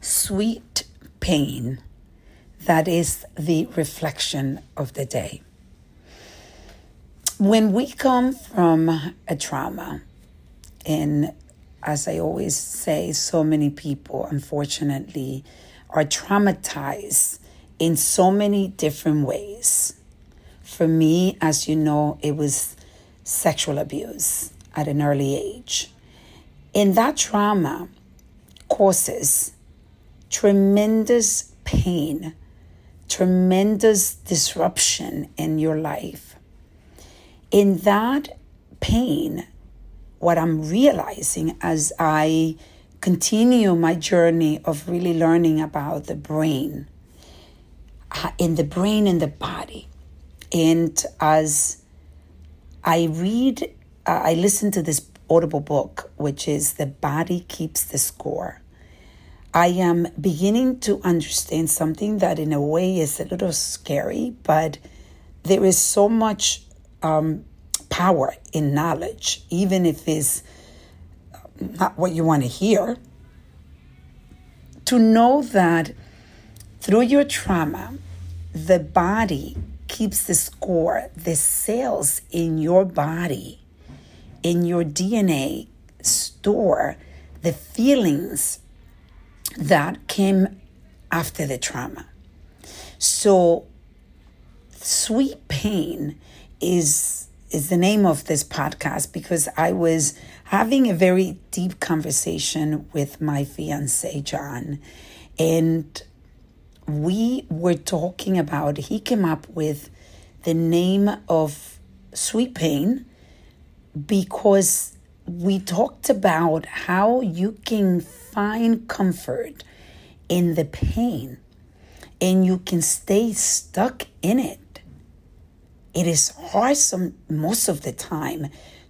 Sweet Pain, that is the reflection of the day. When we come from a trauma, and as I always say, so many people, unfortunately, are traumatized in so many different ways. For me, as you know, it was sexual abuse at an early age. And that trauma causes tremendous pain, tremendous disruption in your life. In that pain, what I'm realizing as I continue my journey of really learning about the brain, in the brain and the body, and as I read, I listen to this audible book, which is The Body Keeps the Score, I am beginning to understand something that in a way is a little scary, but there is so much power in knowledge, even if it's not what you want to hear, to know that through your trauma, the body keeps the score. The cells in your body, in your DNA, store the feelings that came after the trauma. So, Sweet Pain is the name of this podcast because I was having a very deep conversation with my fiancé, John, and we were talking about, he came up with the name of Sweet Pain because we talked about how you can find comfort in the pain and you can stay stuck in it. It is hard most of the time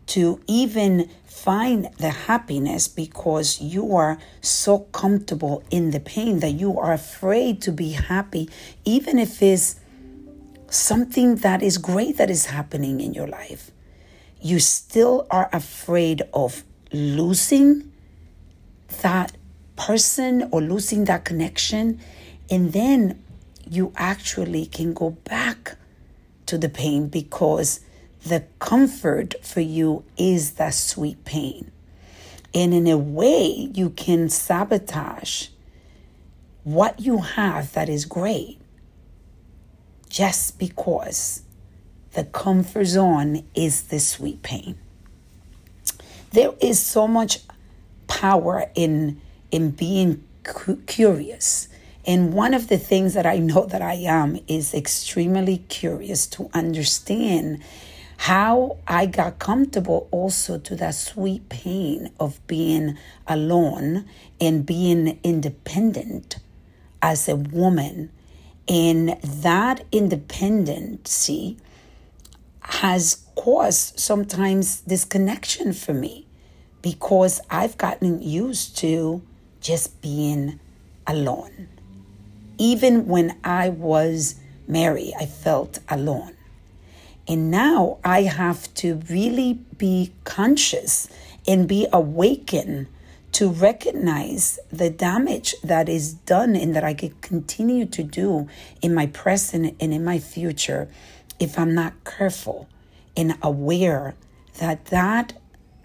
to even find the happiness because you are so comfortable in the pain that you are afraid to be happy, even if it's something that is great that is happening in your life. You still are afraid of losing that person or losing that connection, and then you actually can go back to the pain because the comfort for you is that sweet pain. And in a way, you can sabotage what you have that is great just because the comfort zone is the sweet pain. There is so much power in being curious. And one of the things that I know that I am is extremely curious to understand how I got comfortable also to that sweet pain of being alone and being independent as a woman. And that independency has caused sometimes disconnection for me because I've gotten used to just being alone. Even when I was married, I felt alone. And now I have to really be conscious and be awakened to recognize the damage that is done and that I could continue to do in my present and in my future if I'm not careful and aware that that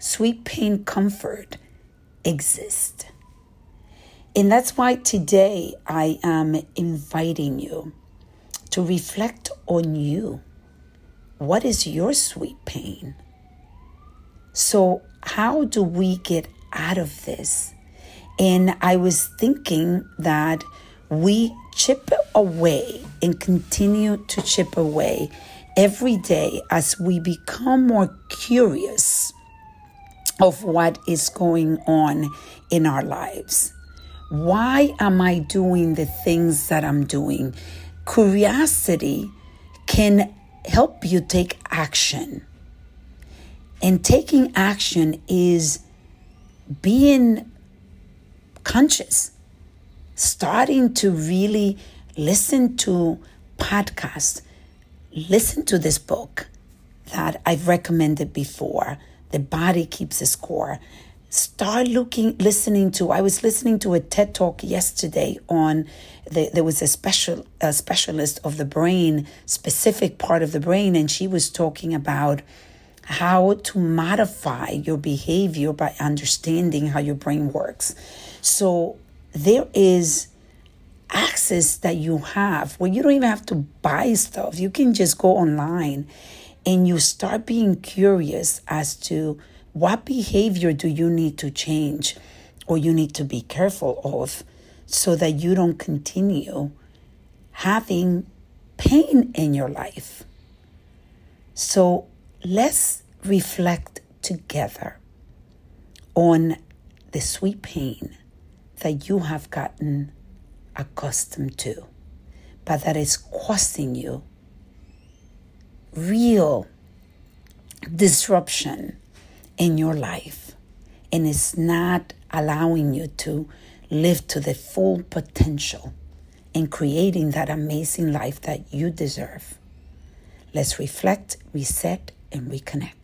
sweet pain comfort exists. And that's why today I am inviting you to reflect on you. What is your sweet pain? So how do we get out of this? And I was thinking that we chip away and continue to chip away every day as we become more curious of what is going on in our lives. Why am I doing the things that I'm doing? Curiosity can help you take action. And taking action is being conscious, starting to really listen to podcasts, listen to this book that I've recommended before, The Body Keeps the Score. Start listening to. I was listening to a TED Talk yesterday on. There was a specialist of the brain, specific part of the brain, and she was talking about how to modify your behavior by understanding how your brain works. So there is access that you have where you don't even have to buy stuff. You can just go online and you start being curious as to what behavior do you need to change or you need to be careful of so that you don't continue having pain in your life. So let's reflect together on the sweet pain that you have gotten accustomed to, but that is costing you real disruption in your life and it's not allowing you to live to the full potential and creating that amazing life that you deserve. Let's reflect, reset, and reconnect.